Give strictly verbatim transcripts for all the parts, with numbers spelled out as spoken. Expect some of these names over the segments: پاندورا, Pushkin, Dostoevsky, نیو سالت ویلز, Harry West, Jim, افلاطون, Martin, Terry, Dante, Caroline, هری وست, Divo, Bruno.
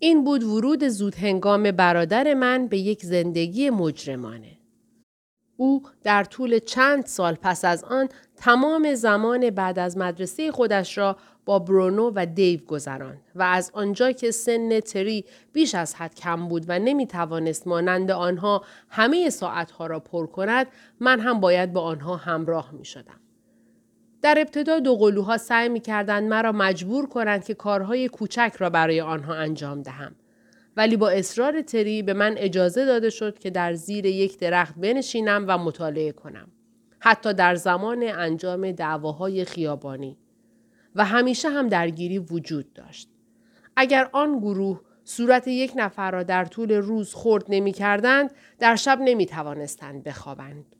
این بود ورود زودهنگام برادر من به یک زندگی مجرمانه. او در طول چند سال پس از آن تمام زمان بعد از مدرسه خودش را با برونو و دیو گذراند و از آنجا که سن تری بیش از حد کم بود و نمی توانست مانند آنها همه ساعتها را پر کند، من هم باید با آنها همراه می شدم. در ابتدا دو قلوها سعی می کردند مرا مجبور کنند که کارهای کوچک را برای آنها انجام دهم، ولی با اصرار تری به من اجازه داده شد که در زیر یک درخت بنشینم و مطالعه کنم، حتی در زمان انجام دعواهای خیابانی، و همیشه هم درگیری وجود داشت. اگر آن گروه صورت یک نفر را در طول روز خرد نمی کردند، در شب نمی توانستند بخوابند.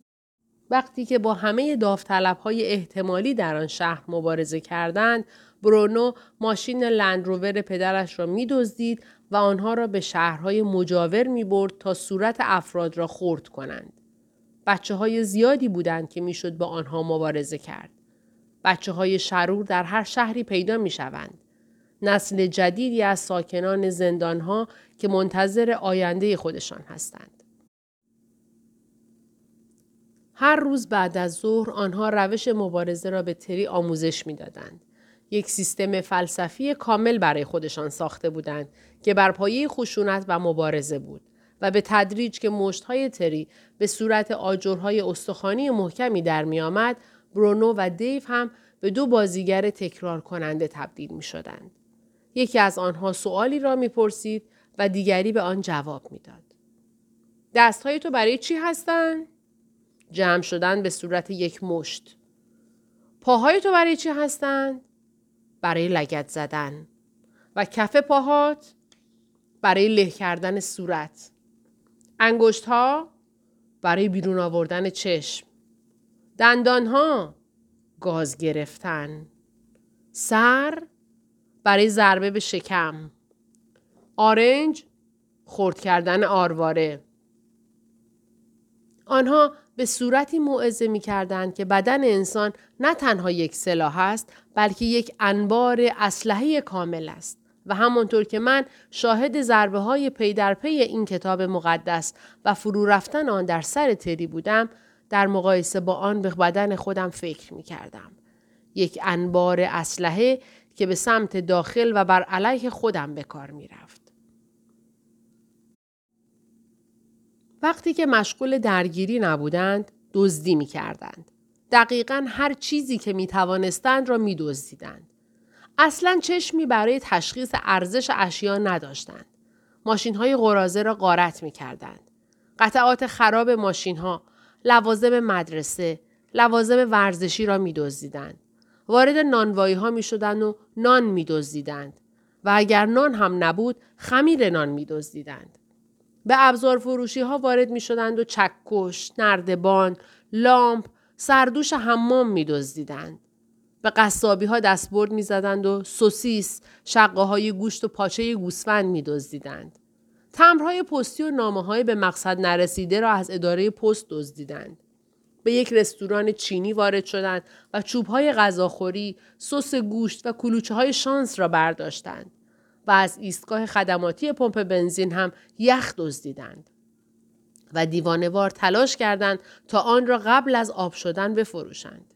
وقتی که با همه داوطلب‌های احتمالی در آن شهر مبارزه کردند، برونو ماشین لندروور پدرش را می‌دزدید و آنها را به شهرهای مجاور می‌برد تا صورت افراد را خرد کنند. بچه‌های زیادی بودند که می‌شد با آنها مبارزه کرد. بچه‌های شرور در هر شهری پیدا می‌شوند. نسل جدیدی از ساکنان زندان‌ها که منتظر آینده خودشان هستند. هر روز بعد از ظهر آنها روش مبارزه را به تری آموزش می دادند. یک سیستم فلسفی کامل برای خودشان ساخته بودند که بر پایه خشونت و مبارزه بود و به تدریج که مشت‌های تری به صورت آجرهای استخوانی محکمی در می آمد، برونو و دیو هم به دو بازیگر تکرار کننده تبدیل می شدند. یکی از آنها سؤالی را می پرسید و دیگری به آن جواب می داد. دست‌های تو برای چی هستند؟ جمع شدن به صورت یک مشت. پاهای تو برای چی هستند؟ برای لگد زدن. و کف پاهات؟ برای له کردن صورت. انگشت ها؟ برای بیرون آوردن چشم. دندان ها؟ گاز گرفتن. سر؟ برای ضربه به شکم. آرنج؟ خرد کردن آرواره. آنها به صورتی موعظه می‌کردند که بدن انسان نه تنها یک سلاح است، بلکه یک انبار اسلحه کامل است و همانطور که من شاهد ضربه‌های پی در پی این کتاب مقدس و فرو رفتن آن در سر تری بودم، در مقایسه با آن به بدن خودم فکر می‌کردم. یک انبار اسلحه که به سمت داخل و بر علیه خودم به کار می‌رفت. وقتی که مشغول درگیری نبودند، دزدی می کردند. دقیقاً هر چیزی که می توانستند را می دزدیدند. اصلاً چشمی برای تشخیص ارزش اشیا نداشتند. ماشین‌های قراضه را غارت می کردند. قطعات خراب ماشین‌ها، لوازم مدرسه، لوازم ورزشی را می دزدیدند. وارد نانوایی‌ها می شدند و نان می دزدیدند. و اگر نان هم نبود، خمیر نان می دزدیدند. به ابزار فروشی ها وارد می شدند و چکش، نردبان، لامپ، سردوش حمام می دزدیدند. به قصابی ها دستبرد می زدند و سوسیس، شقه های گوشت و پاچه گوسفند می دزدیدند. تمبرهای پستی و نامه های به مقصد نرسیده را از اداره پست دزدیدند. به یک رستوران چینی وارد شدند و چوب های غذاخوری، سس گوشت و کلوچه های شانس را برداشتند. و از ایستگاه خدماتی پمپ بنزین هم یخ دزدیدند و دیوانه‌وار تلاش کردند تا آن را قبل از آب شدن بفروشند.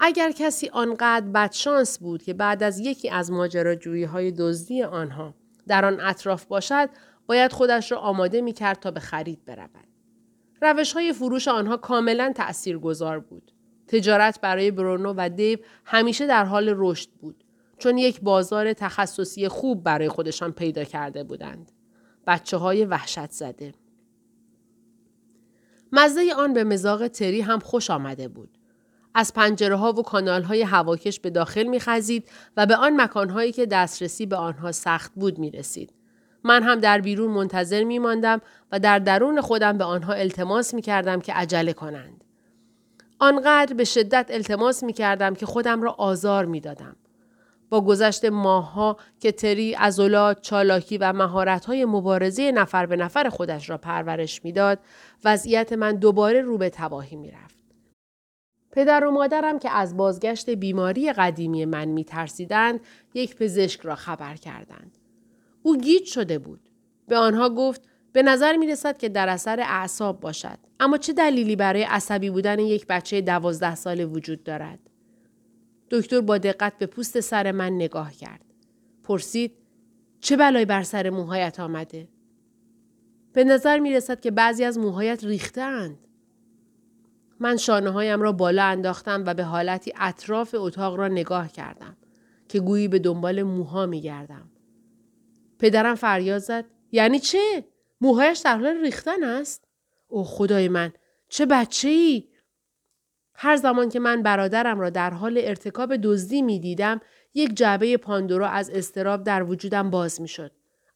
اگر کسی آنقدر بدشانس بود که بعد از یکی از ماجراجویی‌های دزدی آنها در آن اطراف باشد، باید خودش را آماده می‌کرد تا به خرید برود. روش‌های فروش آنها کاملاً تأثیرگذار بود. تجارت برای برونو و دیو همیشه در حال رشد بود، چون یک بازار تخصصی خوب برای خودشان پیدا کرده بودند. بچه های وحشت زده. مزه آن به مزاج تری هم خوش آمده بود. از پنجره ها و کانال های هواکش به داخل می خزید و به آن مکان هایی که دسترسی به آنها سخت بود می رسید. من هم در بیرون منتظر می ماندم و در درون خودم به آنها التماس می کردم که عجله کنند. آنقدر به شدت التماس می کردم که خودم را آزار می دادم. با گذشت ماه‌ها که تری عضلات، چالاکی و مهارت‌های مبارزه نفر به نفر خودش را پرورش می‌داد، وضعیت من دوباره رو به تباهی می‌رفت. پدر و مادرم که از بازگشت بیماری قدیمی من می‌ترسیدند، یک پزشک را خبر کردند. او گیج شده بود. به آنها گفت به نظر می‌رسد که در اثر اعصاب باشد. اما چه دلیلی برای عصبی بودن یک بچه دوازده ساله وجود دارد؟ دکتر با دقت به پوست سر من نگاه کرد. پرسید چه بلایی بر سر موهایت آمده؟ به نظر می‌رسد که بعضی از موهایت ریخته‌اند. من شانه‌هایم را بالا انداختم و به حالتی اطراف اتاق را نگاه کردم که گویی به دنبال موها می‌گردم. پدرم فریاد زد: یعنی چه؟ موهایش در حال ریختن است؟ او خدای من، چه بچه‌ای! هر زمان که من برادرم را در حال ارتکاب دزدی می‌دیدم، یک جعبه پاندورا از اضطراب در وجودم باز می‌شد.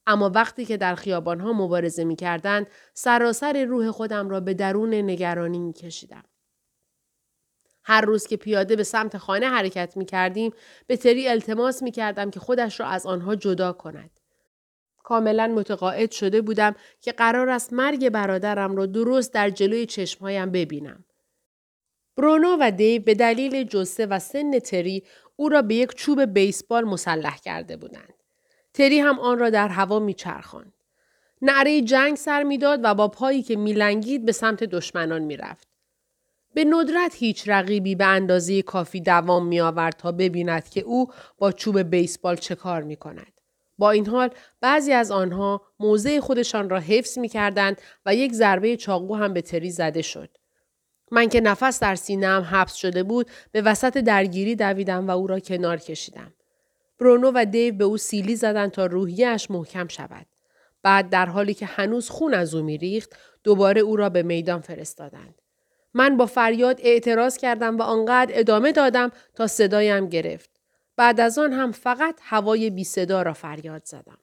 اما وقتی که در خیابان‌ها مبارزه می‌کردند، سراسر روح خودم را به درون نگرانی می‌کشیدم. هر روز که پیاده به سمت خانه حرکت می‌کردیم، به تری التماس می‌کردم که خودش را از آنها جدا کند. کاملا متقاعد شده بودم که قرار است مرگ برادرم را درست در جلوی چشمهایم ببینم. برونو و دیو به دلیل جثه و سن تری او را به یک چوب بیسبال مسلح کرده بودند. تری هم آن را در هوا میچرخاند. نعره جنگ سر میداد و با پایی که میلنگید به سمت دشمنان میرفت. به ندرت هیچ رقیبی به اندازه کافی دوام میآورد تا ببیند که او با چوب بیسبال چه کار میکند. با این حال بعضی از آنها موزه خودشان را حفظ می‌کردند و یک ضربه چاقو هم به تری زده شد. من که نفس در سینه‌ام حبس شده بود، به وسط درگیری دویدم و او را کنار کشیدم. برونو و دیو به او سیلی زدند تا روحیه‌اش محکم شود. بعد در حالی که هنوز خون از او می‌ریخت، دوباره او را به میدان فرستادند. من با فریاد اعتراض کردم و آنقدر ادامه دادم تا صدایم گرفت. بعد از آن هم فقط هوای بی صدا را فریاد زدم.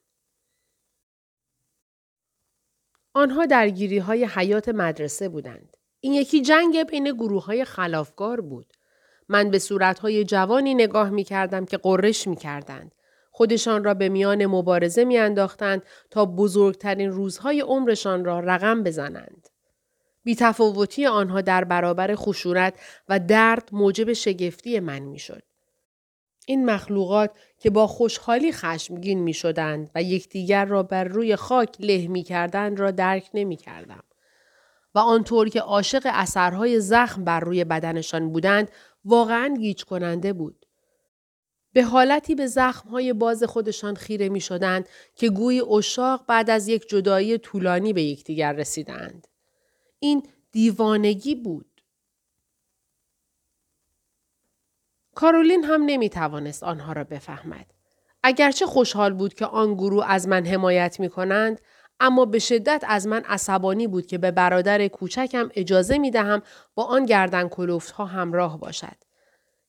آنها درگیری های حیات مدرسه بودند. این یکی جنگ بین گروه های خلافکار بود. من به صورت های جوانی نگاه می کردم که قرش می کردند. خودشان را به میان مبارزه می انداختند تا بزرگترین روزهای عمرشان را رقم بزنند. بی تفاوتی آنها در برابر خشونت و درد موجب شگفتی من می شد. این مخلوقات که با خوشحالی خشمگین می شدند و یکدیگر را بر روی خاک له می کردند را درک نمی کردم. و آنطور که عاشق اثرهای زخم بر روی بدنشان بودند، واقعاً گیج کننده بود. به حالتی به زخمهای باز خودشان خیره می شدند که گویی عشاق بعد از یک جدایی طولانی به یکدیگر رسیدند. این دیوانگی بود. کارولین هم نمی توانست آنها را بفهمد. اگرچه خوشحال بود که آن گروه از من حمایت می کنند، اما به شدت از من عصبانی بود که به برادر کوچکم اجازه می دهم با آن گردن کلوفت ها همراه باشد.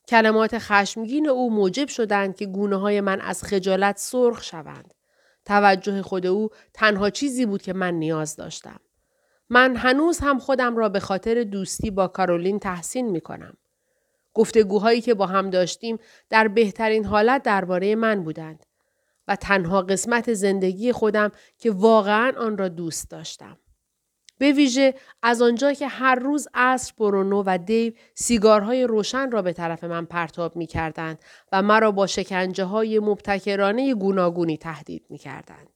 کلمات خشمگین او موجب شدند که گونه های من از خجالت سرخ شوند. توجه خود او تنها چیزی بود که من نیاز داشتم. من هنوز هم خودم را به خاطر دوستی با کارولین تحسین می کنم. گفتگوهایی که با هم داشتیم در بهترین حالت درباره من بودند و تنها قسمت زندگی خودم که واقعاً آن را دوست داشتم. به ویژه از آنجا که هر روز عصر برونو و دیو سیگارهای روشن را به طرف من پرتاب می کردند و مرا با شکنجه های مبتکرانه گوناگونی تهدید می کردند.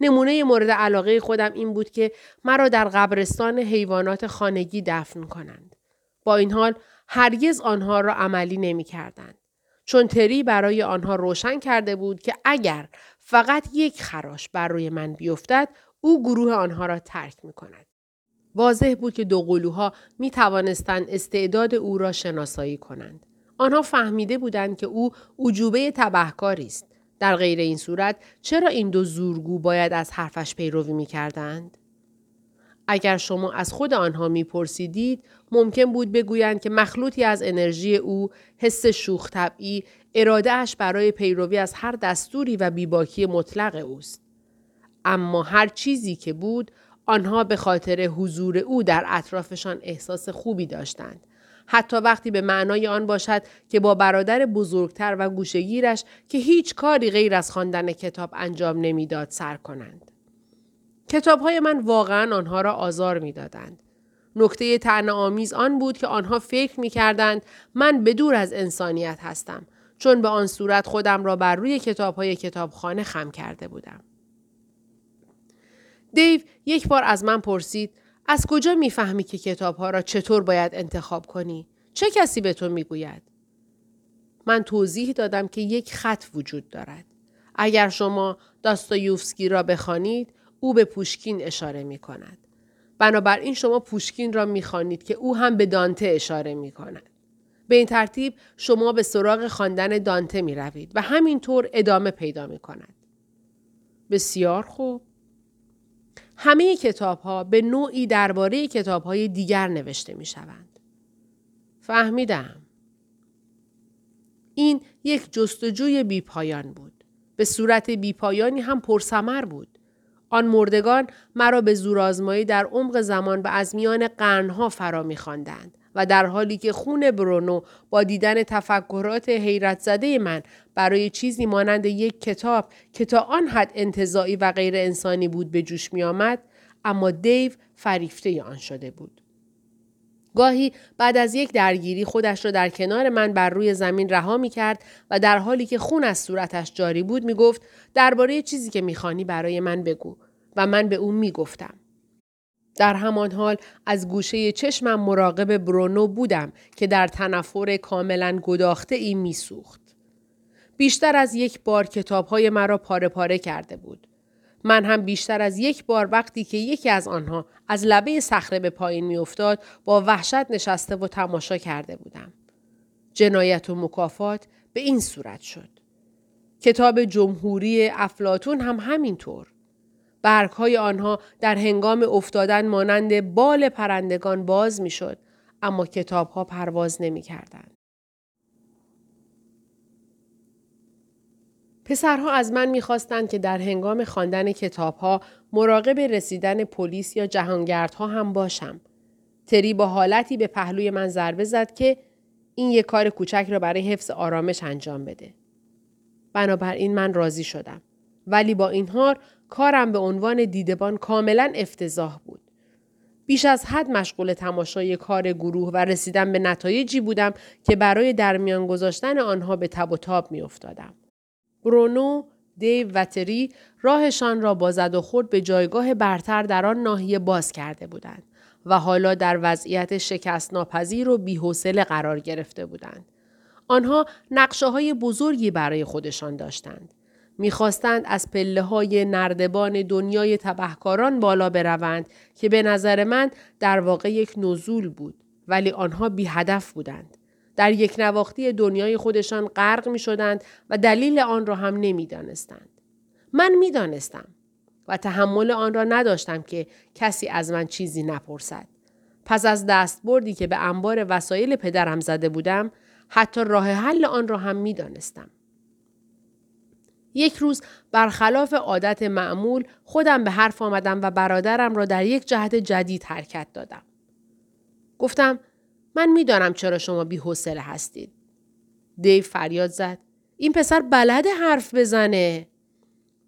نمونه مورد علاقه خودم این بود که مرا در قبرستان حیوانات خانگی دفن کنند. با این حال هرگز آنها را عملی نمی کردند. چون تری برای آنها روشن کرده بود که اگر فقط یک خراش بر روی من بیفتد، او گروه آنها را ترک می کند. واضح بود که دوقلوها می توانستند استعداد او را شناسایی کنند. آنها فهمیده بودند که او عجوبه تبهکاری است. در غیر این صورت چرا این دو زورگو باید از حرفش پیروی می کردند؟ اگر شما از خود آنها میپرسیدید، ممکن بود بگویند که مخلوطی از انرژی او، حس شوخ طبعی، اراده‌اش برای پیروی از هر دستوری و بیباکی مطلق اوست. اما هر چیزی که بود، آنها به خاطر حضور او در اطرافشان احساس خوبی داشتند. حتی وقتی به معنای آن باشد که با برادر بزرگتر و گوشه‌گیرش که هیچ کاری غیر از خواندن کتاب انجام نمیداد سر کنند. کتاب‌های من واقعاً آنها را آزار می‌دادند. نکته طعنه‌آمیز آن بود که آنها فکر می‌کردند من بدور از انسانیت هستم، چون به آن صورت خودم را بر روی کتاب‌های کتابخانه خم کرده بودم. دیو یک بار از من پرسید: از کجا می‌فهمی که کتاب‌ها را چطور باید انتخاب کنی؟ چه کسی به تو می‌گوید؟ من توضیح دادم که یک خط وجود دارد. اگر شما داستایوفسکی را بخوانید، او به پوشکین اشاره می‌کند. بنابراین شما پوشکین را می‌خوانید که او هم به دانته اشاره می‌کند. به این ترتیب شما به سراغ خواندن دانته می‌روید و همینطور ادامه پیدا می‌کند. بسیار خوب. همه کتاب‌ها به نوعی درباره کتاب‌های دیگر نوشته می‌شوند. فهمیدم. این یک جستجوی بی‌پایان بود. به صورت بی‌پایانی هم پرثمر بود. آن مردگان مرا به زورآزمایی در عمق زمان و از میان قرن‌ها فرا می‌خواندند و در حالی که خون برونو با دیدن تفکرات حیرت زده من برای چیزی مانند یک کتاب که تا آن حد انتزاعی و غیر انسانی بود به جوش می آمد، اما دیو فریفته آن شده بود. گاهی بعد از یک درگیری خودش را در کنار من بر روی زمین رها می کرد و در حالی که خون از صورتش جاری بود می گفت درباره چیزی که می خوانی برای من بگو، و من به او می گفتم. در همان حال از گوشه چشمم مراقب برونو بودم که در تنفر کاملا گداخته ای می سوخت. بیشتر از یک بار کتابهای مرا پاره پاره کرده بود. من هم بیشتر از یک بار وقتی که یکی از آنها از لبه صخره به پایین می افتاد با وحشت نشسته و تماشا کرده بودم. جنایت و مکافات به این صورت شد. کتاب جمهوری افلاطون هم همینطور. برگ‌های آنها در هنگام افتادن مانند بال پرندگان باز می‌شد، اما کتاب‌ها پرواز نمی‌کردند. پسرها از من می‌خواستند که در هنگام خواندن کتاب‌ها مراقب رسیدن پلیس یا جهانگردها هم باشم. تری با حالتی به پهلوی من ضربه زد که این یک کار کوچک را برای حفظ آرامش انجام بده. بنابراین من راضی شدم، ولی با این حال کارم به عنوان دیدبان کاملا افتضاح بود. بیش از حد مشغول تماشای کار گروه و رسیدن به نتایجی بودم که برای درمیان گذاشتن آنها به تب و تاب می افتادم. برونو، دیو و تری راهشان را با زد و خورد به جایگاه برتر در آن ناحیه باز کرده بودند و حالا در وضعیت شکست ناپذیر و بی‌حوصله قرار گرفته بودند. آنها نقشه‌های بزرگی برای خودشان داشتند. می‌خواستند از پله‌های نردبان دنیای تبهکاران بالا بروند که به نظر من در واقع یک نزول بود، ولی آنها بی هدف بودند. در یک نواختی دنیای خودشان غرق می‌شدند و دلیل آن را هم نمی‌دانستند. من می‌دانستم و تحمل آن را نداشتم که کسی از من چیزی نپرسد. پس از دستبردی که به انبار وسایل پدرم زده بودم، حتی راه حل آن را هم می‌دانستم. یک روز برخلاف عادت معمول خودم به حرف آمدم و برادرم را در یک جهت جدید حرکت دادم. گفتم من میدانم چرا شما بی‌حوصله هستید. دیو فریاد زد: این پسر بلده حرف بزنه.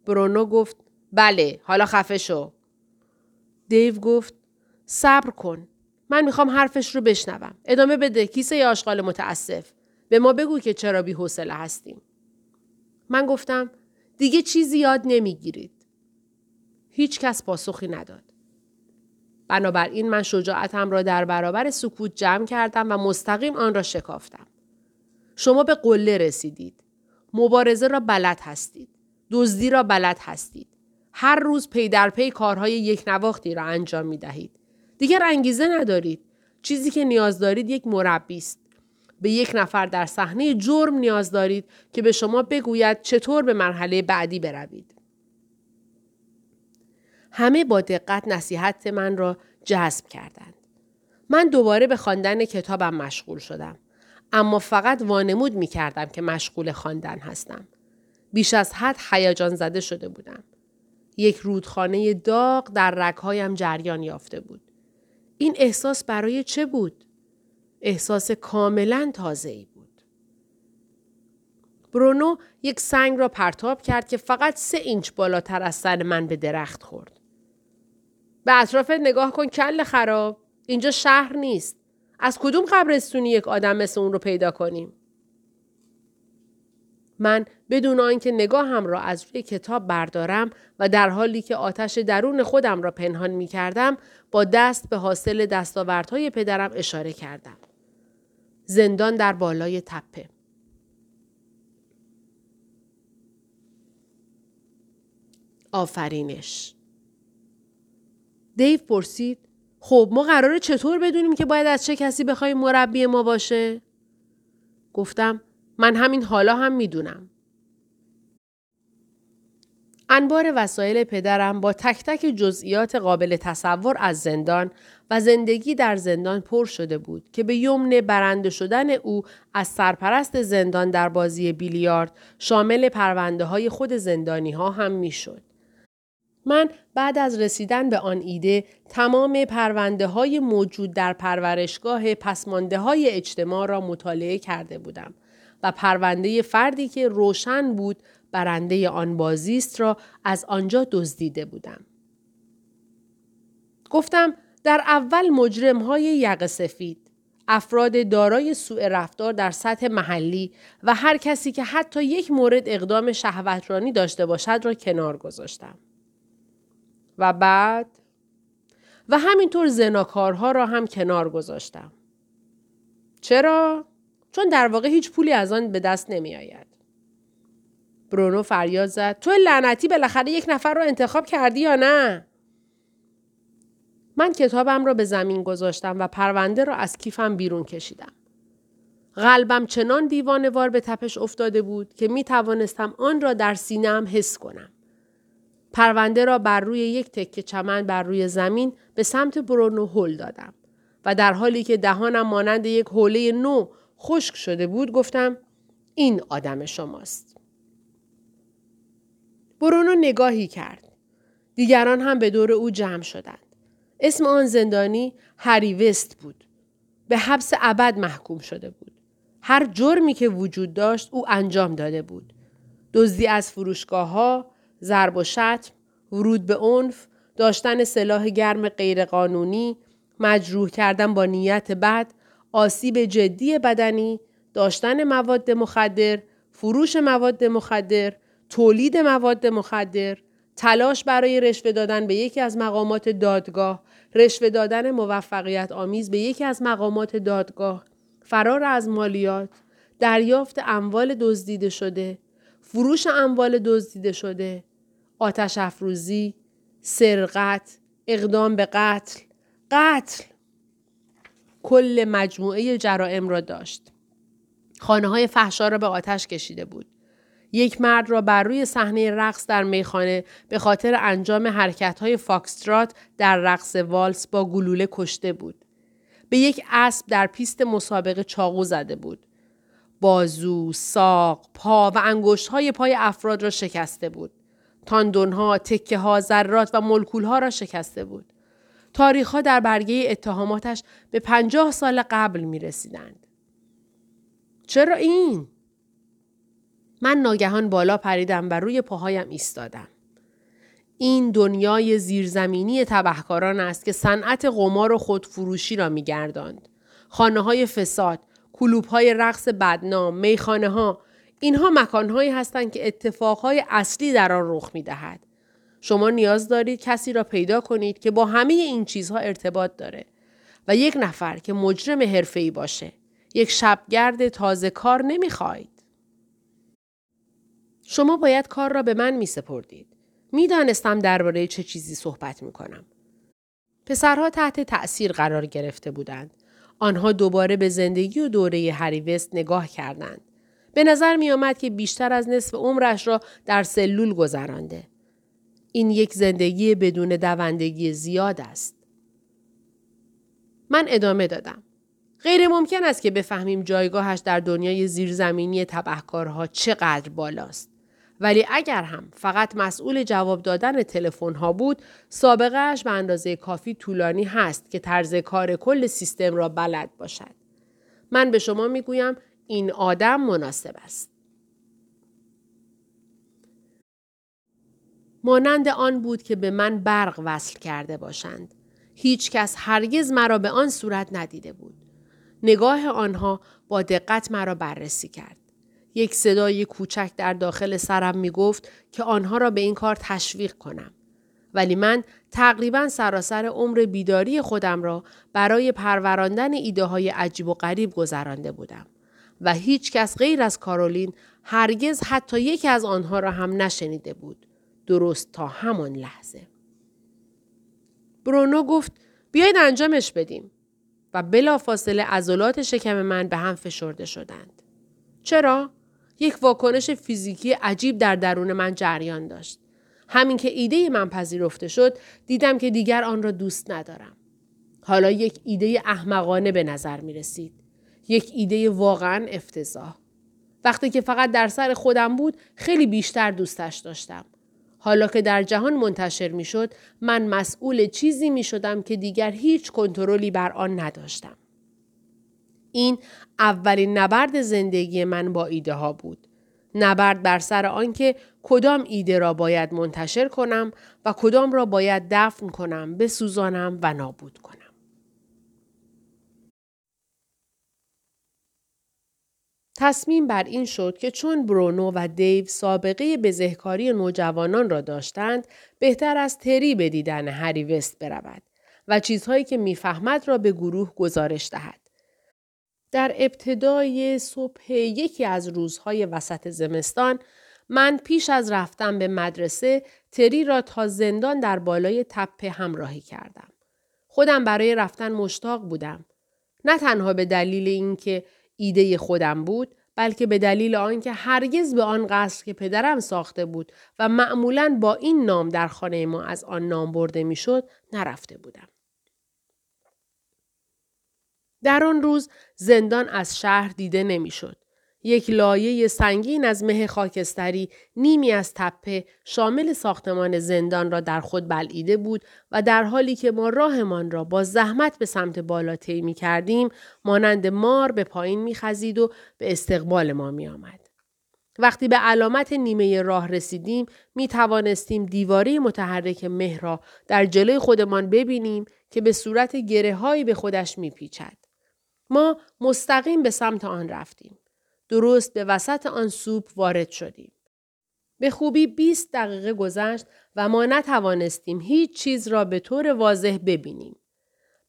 برونو گفت: بله، حالا خفه شو. دیو گفت: صبر کن. من میخوام حرفش رو بشنوم. ادامه بده کیسه یا آشغال متاسف. به ما بگو که چرا بی‌حوصله هستیم. من گفتم: دیگه چیزی یاد نمیگیرید. هیچ کس پاسخی نداد. بنابراین من شجاعتم را در برابر سکوت جمع کردم و مستقیم آن را شکافتم. شما به قله رسیدید. مبارزه را بلد هستید. دزدی را بلد هستید. هر روز پی در پی کارهای یک نواختی را انجام می دهید. دیگر انگیزه ندارید. چیزی که نیاز دارید یک مربی است. به یک نفر در صحنه جرم نیاز دارید که به شما بگوید چطور به مرحله بعدی بروید. همه با دقت نصیحت من را جذب کردند. من دوباره به خواندن کتابم مشغول شدم، اما فقط وانمود می کردم که مشغول خواندن هستم. بیش از حد هیجان زده شده بودم. یک رودخانه داغ در رگ‌هایم جریان یافته بود. این احساس برای چه بود؟ احساس کاملا تازه‌ای بود. برونو یک سنگ را پرتاب کرد که فقط سه اینچ بالاتر از سر من به درخت خورد. به اطرافت نگاه کن کل خراب، اینجا شهر نیست. از کدوم قبرستونی یک آدم مثل اون رو پیدا کنیم؟ من بدون آنکه نگاهم را از روی کتاب بردارم و در حالی که آتش درون خودم را پنهان می کردم با دست به حاصل دستاوردهای پدرم اشاره کردم. زندان در بالای تپه. آفرینش. دیو پرسید: خب ما قراره چطور بدونیم که باید از چه کسی بخوایم مربی ما باشه؟ گفتم: من همین حالا هم میدونم. انبار وسایل پدرم با تک تک جزئیات قابل تصور از زندان و زندگی در زندان پر شده بود که به یمن برنده شدن او از سرپرست زندان در بازی بیلیارد شامل پرونده های خود زندانی ها هم میشد. من بعد از رسیدن به آن ایده تمام پرونده های موجود در پرورشگاه پسمانده های اجتماع را مطالعه کرده بودم و پرونده فردی که روشن بود برنده آن بازیست را از آنجا دزدیده بودم. گفتم در اول مجرم های یقه سفید، افراد دارای سوء رفتار در سطح محلی و هر کسی که حتی یک مورد اقدام شهوترانی داشته باشد را کنار گذاشتم. و بعد و همینطور زناکارها را هم کنار گذاشتم. چرا؟ چون در واقع هیچ پولی از آن به دست نمی آید. برونو فریاد زد: تو لعنتی بالاخره یک نفر را انتخاب کردی یا نه؟ من کتابم را به زمین گذاشتم و پرونده را از کیفم بیرون کشیدم. قلبم چنان دیوانه‌وار به تپش افتاده بود که می توانستم آن را در سینه‌ام حس کنم. پرونده را بر روی یک تکه چمن بر روی زمین به سمت برونو هل دادم و در حالی که دهانم مانند یک حوله نو خشک شده بود گفتم: این آدم شماست. برونو نگاهی کرد. دیگران هم به دور او جمع شدند. اسم آن زندانی هری وست بود. به حبس ابد محکوم شده بود. هر جرمی که وجود داشت او انجام داده بود. دزدی از فروشگاه‌ها، ضرب و شتم، ورود به عنف، داشتن سلاح گرم غیرقانونی، مجروح کردن با نیت بد، آسیب جدی بدنی، داشتن مواد مخدر، فروش مواد مخدر، تولید مواد مخدر، تلاش برای رشوه دادن به یکی از مقامات دادگاه، رشوه دادن موفقیت آمیز به یکی از مقامات دادگاه، فرار از مالیات، دریافت اموال دزدیده شده، فروش اموال دزدیده شده، آتش افروزی، سرقت، اقدام به قتل، قتل، کل مجموعه جرائم را داشت. خانه های فحشا را به آتش کشیده بود. یک مرد را بر روی صحنه رقص در میخانه به خاطر انجام حرکت های فاکسترات در رقص والس با گلوله کشته بود. به یک اسب در پیست مسابقه چاقو زده بود. بازو، ساق، پا و انگشت های پای افراد را شکسته بود. تاندون ها، تکه ها، ذرات و مولکول ها را شکسته بود. تاریخ ها در برگه اتهاماتش به پنجاه سال قبل می رسیدند. چرا این؟ من ناگهان بالا پریدم و روی پاهایم ایستادم. این دنیای زیرزمینی تبهکاران است که صنعت قمار و خودفروشی را می گرداند. خانه های فساد، کلوب های رقص بدنام، میخانه ها، اینها مکان هایی هستند که اتفاق های اصلی در آن رخ می دهد. شما نیاز دارید کسی را پیدا کنید که با همه این چیزها ارتباط داره و یک نفر که مجرم حرفه‌ای باشه. یک شبگرد تازه کار نمیخواید. شما باید کار را به من می سپردید. می دانستم درباره چه چیزی صحبت می کنم. پسرها تحت تأثیر قرار گرفته بودند. آنها دوباره به زندگی و دوره هری وست نگاه کردند. به نظر می آمد که بیشتر از نصف عمرش را در سلول گذرانده. این یک زندگی بدون دوندگی زیاد است. من ادامه دادم. غیر ممکن است که بفهمیم جایگاهش در دنیای زیرزمینی تبهکارها چقدر بالاست. ولی اگر هم فقط مسئول جواب دادن تلفن‌ها بود، سابقه‌اش به اندازه کافی طولانی هست که طرز کار کل سیستم را بلد باشد. من به شما میگویم این آدم مناسب است. مانند آن بود که به من برق وصل کرده باشند. هیچ کس هرگز مرا به آن صورت ندیده بود. نگاه آنها با دقت مرا بررسی کرد. یک صدای کوچک در داخل سرم می گفت که آنها را به این کار تشویق کنم. ولی من تقریباً سراسر عمر بیداری خودم را برای پروراندن ایده های عجیب و غریب گذرانده بودم و هیچ کس غیر از کارولین هرگز حتی یکی از آنها را هم نشنیده بود. درست تا همان لحظه. برونو گفت بیایید انجامش بدیم و بلافاصله عضلات شکم من به هم فشرده شدند. چرا؟ یک واکنش فیزیکی عجیب در درون من جریان داشت. همین که ایده من پذیرفته شد، دیدم که دیگر آن را دوست ندارم. حالا یک ایده احمقانه به نظر می رسید. یک ایده واقعا افتضاح. وقتی که فقط در سر خودم بود، خیلی بیشتر دوستش داشتم. حالا که در جهان منتشر می شد، من مسئول چیزی می شدم که دیگر هیچ کنترلی بر آن نداشتم. این اولین نبرد زندگی من با ایده ها بود. نبرد بر سر آنکه کدام ایده را باید منتشر کنم و کدام را باید دفن کنم، بسوزانم و نابود کنم. تصمیم بر این شد که چون برونو و دیو سابقه بزهکاری نوجوانان را داشتند، بهتر از تری به دیدن هری وست برود و چیزهایی که میفهمد را به گروه گزارش دهد. در ابتدای صبح یکی از روزهای وسط زمستان، من پیش از رفتن به مدرسه تری را تا زندان در بالای تپه همراهی کردم. خودم برای رفتن مشتاق بودم. نه تنها به دلیل اینکه ایده خودم بود، بلکه به دلیل آنکه هرگز به آن قصر که پدرم ساخته بود و معمولاً با این نام در خانه ما از آن نام برده میشد، نرفته بودم. در آن روز زندان از شهر دیده نمیشد. یک لایه سنگین از مه خاکستری نیمی از تپه شامل ساختمان زندان را در خود بلعیده بود و در حالی که ما راهمان را با زحمت به سمت بالا طی می‌کردیم، مانند مار به پایین می‌خزید و به استقبال ما می‌آمد. وقتی به علامت نیمه راه رسیدیم، می‌توانستیم دیواره متحرک مه را در جلوی خودمان ببینیم که به صورت گره‌هایی به خودش می‌پیچد. ما مستقیم به سمت آن رفتیم. درست به وسط آن سوپ وارد شدیم. به خوبی بیست دقیقه گذشت و ما نتوانستیم هیچ چیز را به طور واضح ببینیم.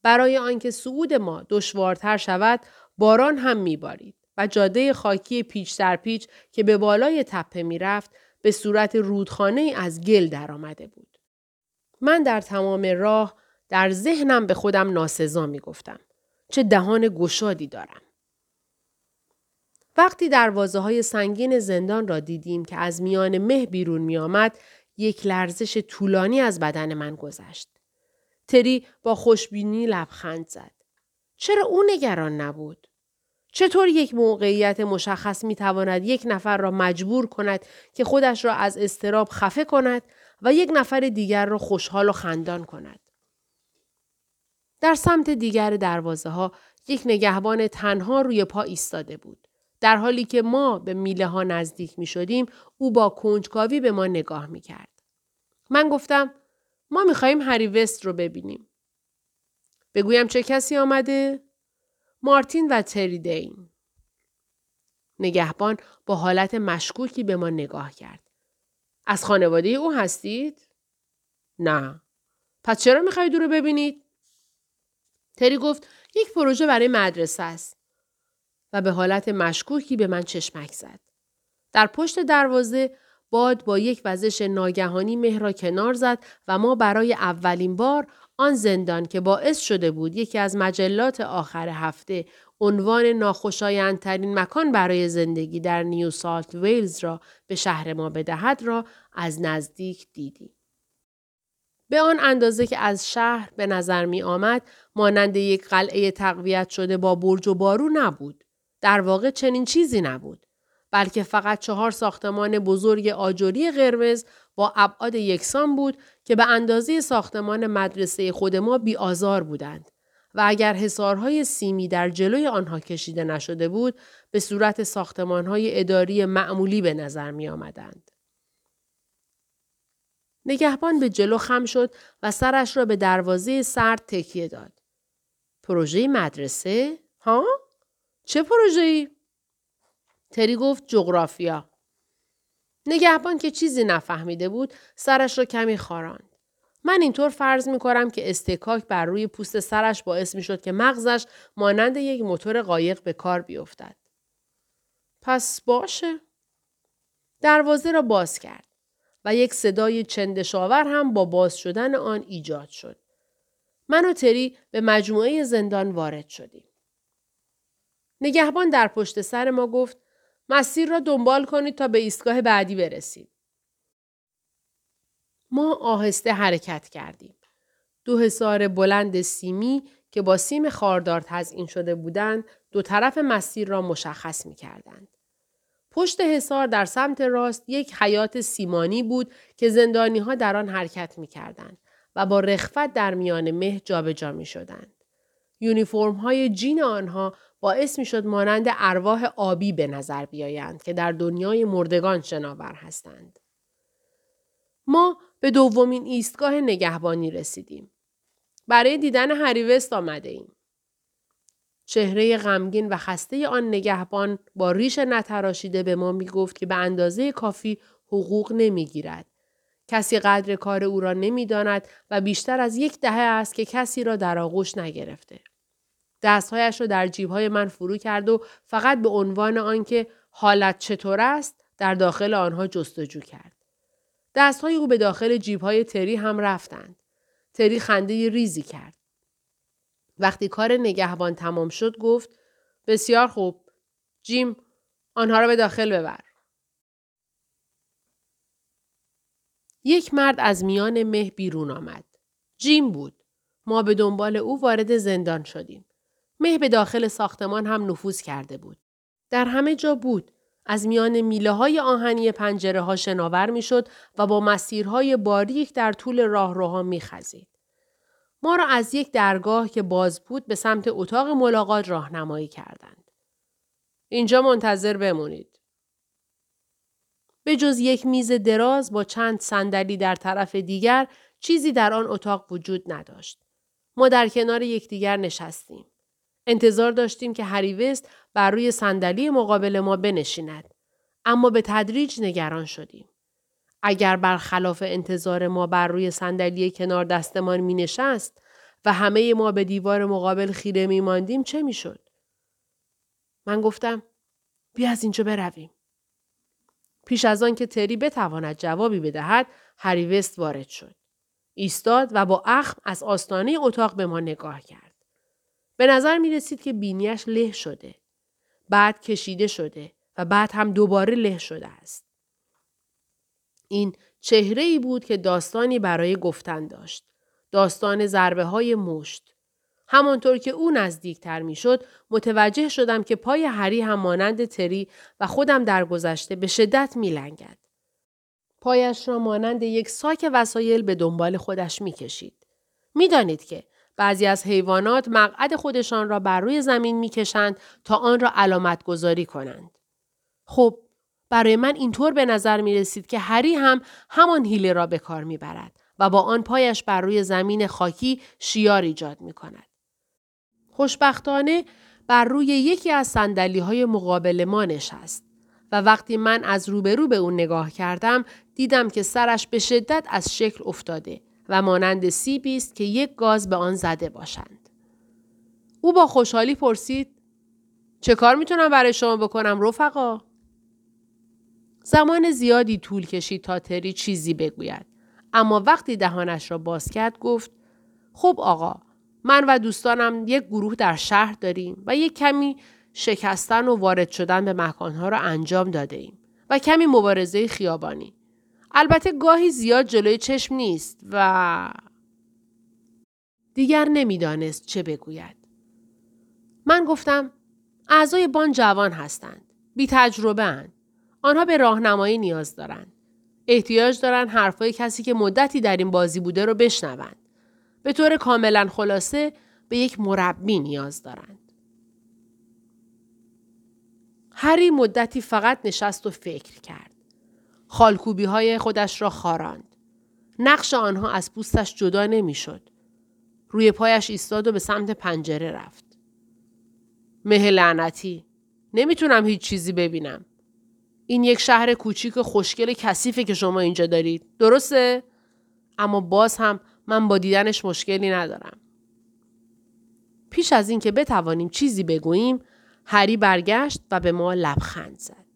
برای آنکه صعود ما دشوارتر شود، باران هم می‌بارید و جاده خاکی پیچ در پیچ که به بالای تپه می‌رفت، به صورت رودخانه‌ای از گل درآمده بود. من در تمام راه در ذهنم به خودم ناسزا می‌گفتم. چه دهان گشادی دارم. وقتی دروازه های سنگین زندان را دیدیم که از میان مه بیرون می آمد، یک لرزش طولانی از بدن من گذشت. تری با خوشبینی لبخند زد. چرا او نگران نبود؟ چطور یک موقعیت مشخص می تواند یک نفر را مجبور کند که خودش را از اضطراب خفه کند و یک نفر دیگر را خوشحال و خندان کند؟ در سمت دیگر دروازه ها یک نگهبان تنها روی پا ایستاده بود. در حالی که ما به میله ها نزدیک می شدیم، او با کنجکاوی به ما نگاه می کرد. من گفتم، ما می خواهیم هری وست رو ببینیم. بگویم چه کسی آمده؟ مارتین و تری دین. نگهبان با حالت مشکوکی به ما نگاه کرد. از خانواده او هستید؟ نه. پس چرا می خواهید او رو ببینید؟ تری گفت، یک پروژه برای مدرسه است. و به حالت مشکوکی به من چشمک زد. در پشت دروازه باد با یک وزش ناگهانی مه را کنار زد و ما برای اولین بار آن زندان که باعث شده بود یکی از مجلات آخر هفته عنوان ناخوشایندترین مکان برای زندگی در نیو سالت ویلز را به شهر ما بدهد را از نزدیک دیدیم. به آن اندازه که از شهر به نظر می آمد، مانند یک قلعه تقویت شده با برج و بارو نبود. در واقع چنین چیزی نبود، بلکه فقط چهار ساختمان بزرگ آجری قرمز با ابعاد یکسان بود که به اندازه ساختمان مدرسه خود ما بی‌آزار بودند و اگر حصارهای سیمی در جلوی آنها کشیده نشده بود، به صورت ساختمان‌های اداری معمولی به نظر می آمدند. نگهبان به جلو خم شد و سرش را به دروازه سرد تکیه داد. پروژه مدرسه؟ ها؟ چه پروژه‌ای؟ تری گفت جغرافیا. نگهبان که چیزی نفهمیده بود سرش را کمی خاراند. من اینطور فرض می‌کنم که استکاک بر روی پوست سرش باعث می‌شد که مغزش مانند یک موتور قایق به کار بیفتد. پس باشه. دروازه را باز کرد و یک صدای چندشاور هم با باز شدن آن ایجاد شد. من و تری به مجموعه زندان وارد شدیم. نگهبان در پشت سر ما گفت مسیر را دنبال کنید تا به ایستگاه بعدی برسید. ما آهسته حرکت کردیم. دو حصار بلند سیمی که با سیم خاردار تزئین شده بودند دو طرف مسیر را مشخص می کردند. پشت حصار در سمت راست یک حیات سیمانی بود که زندانی ها در آن حرکت می کردند و با رخوت در میان مه جابجا می شدند. یونیفرم های جین آنها باعث می شد مانند ارواح آبی به نظر بیایند که در دنیای مردگان شناور هستند. ما به دومین ایستگاه نگهبانی رسیدیم. برای دیدن هری وست آمده ایم. چهره غمگین و خسته آن نگهبان با ریش نتراشیده به ما می گفت که به اندازه کافی حقوق نمی گیرد. کسی قدر کار او را نمی داند و بیشتر از یک دهه است که کسی را در آغوش نگرفته. دستهایش را در جیبهای من فرو کرد و فقط به عنوان آنکه حالت چطور است در داخل آنها جستجو کرد. دستهای او به داخل جیبهای تری هم رفتند. تری خنده ریزی کرد. وقتی کار نگهبان تمام شد گفت بسیار خوب. جیم آنها را به داخل ببر. یک مرد از میان مه بیرون آمد. جیم بود. ما به دنبال او وارد زندان شدیم. مه به داخل ساختمان هم نفوذ کرده بود. در همه جا بود. از میان میله های آهنی پنجره ها شناور می شد و با مسیرهای باریک در طول راهروها می خزید. ما را از یک درگاه که باز بود به سمت اتاق ملاقات راهنمایی کردند. اینجا منتظر بمونید. به جز یک میز دراز با چند صندلی در طرف دیگر چیزی در آن اتاق وجود نداشت. ما در کنار یکدیگر نشستیم. انتظار داشتیم که هری وست بر روی صندلی مقابل ما بنشیند، اما به تدریج نگران شدیم. اگر برخلاف انتظار ما بر روی صندلی کنار دستمان می نشست و همه ما به دیوار مقابل خیره می ماندیم چه می شد؟ من گفتم بیا از اینجا برویم. پیش از آن که تری بتواند جوابی بدهد هری وست وارد شد. ایستاد و با اخم از آستانه اتاق به ما نگاه کرد. به نظر می رسید که بینیش له شده. بعد کشیده شده و بعد هم دوباره له شده است. این چهره‌ای بود که داستانی برای گفتن داشت. داستان ضربه‌های مشت. همانطور که او نزدیک‌تر می‌شد، متوجه شدم که پای هری هم مانند تری و خودم در گذشته به شدت می‌لنگد. پایش را مانند یک ساک وسایل به دنبال خودش می‌کشید. می‌دانید که بعضی از حیوانات مقعد خودشان را بر روی زمین می‌کشند تا آن را علامت‌گذاری کنند. خب برای من اینطور به نظر می رسید که هری هم همان حیله را به کار می برد و با آن پایش بر روی زمین خاکی شیار ایجاد می کند. خوشبختانه بر روی یکی از صندلی های مقابل ما نشست و وقتی من از روبرو به اون نگاه کردم دیدم که سرش به شدت از شکل افتاده و مانند سیبی است که یک گاز به آن زده باشند. او با خوشحالی پرسید چه کار می تونم برای شما بکنم رفقا؟ زمان زیادی طول کشید تا تری چیزی بگوید. اما وقتی دهانش را باز کرد گفت خب آقا من و دوستانم یک گروه در شهر داریم و یک کمی شکستن و وارد شدن به مکانها را انجام داده ایم و کمی مبارزه خیابانی. البته گاهی زیاد جلوی چشم نیست و دیگر نمیدانست چه بگوید. من گفتم اعضای بان جوان هستند. بی تجربه اند. آنها به راهنمایی نیاز دارند. احتیاج دارند حرفای کسی که مدتی در این بازی بوده رو بشنوند. به طور کاملا خلاصه به یک مربی نیاز دارند. هری مدتی فقط نشست و فکر کرد. خالکوبی‌های خودش را خاراند. نقش آنها از پوستش جدا نمی شد. روی پایش ایستاد و به سمت پنجره رفت. مه لعنتی، نمیتونم هیچ چیزی ببینم. این یک شهر کوچیک خوشگل کثیفه که شما اینجا دارید، درسته؟ اما باز هم من با دیدنش مشکلی ندارم. پیش از این که بتوانیم چیزی بگوییم، هری برگشت و به ما لبخند زد.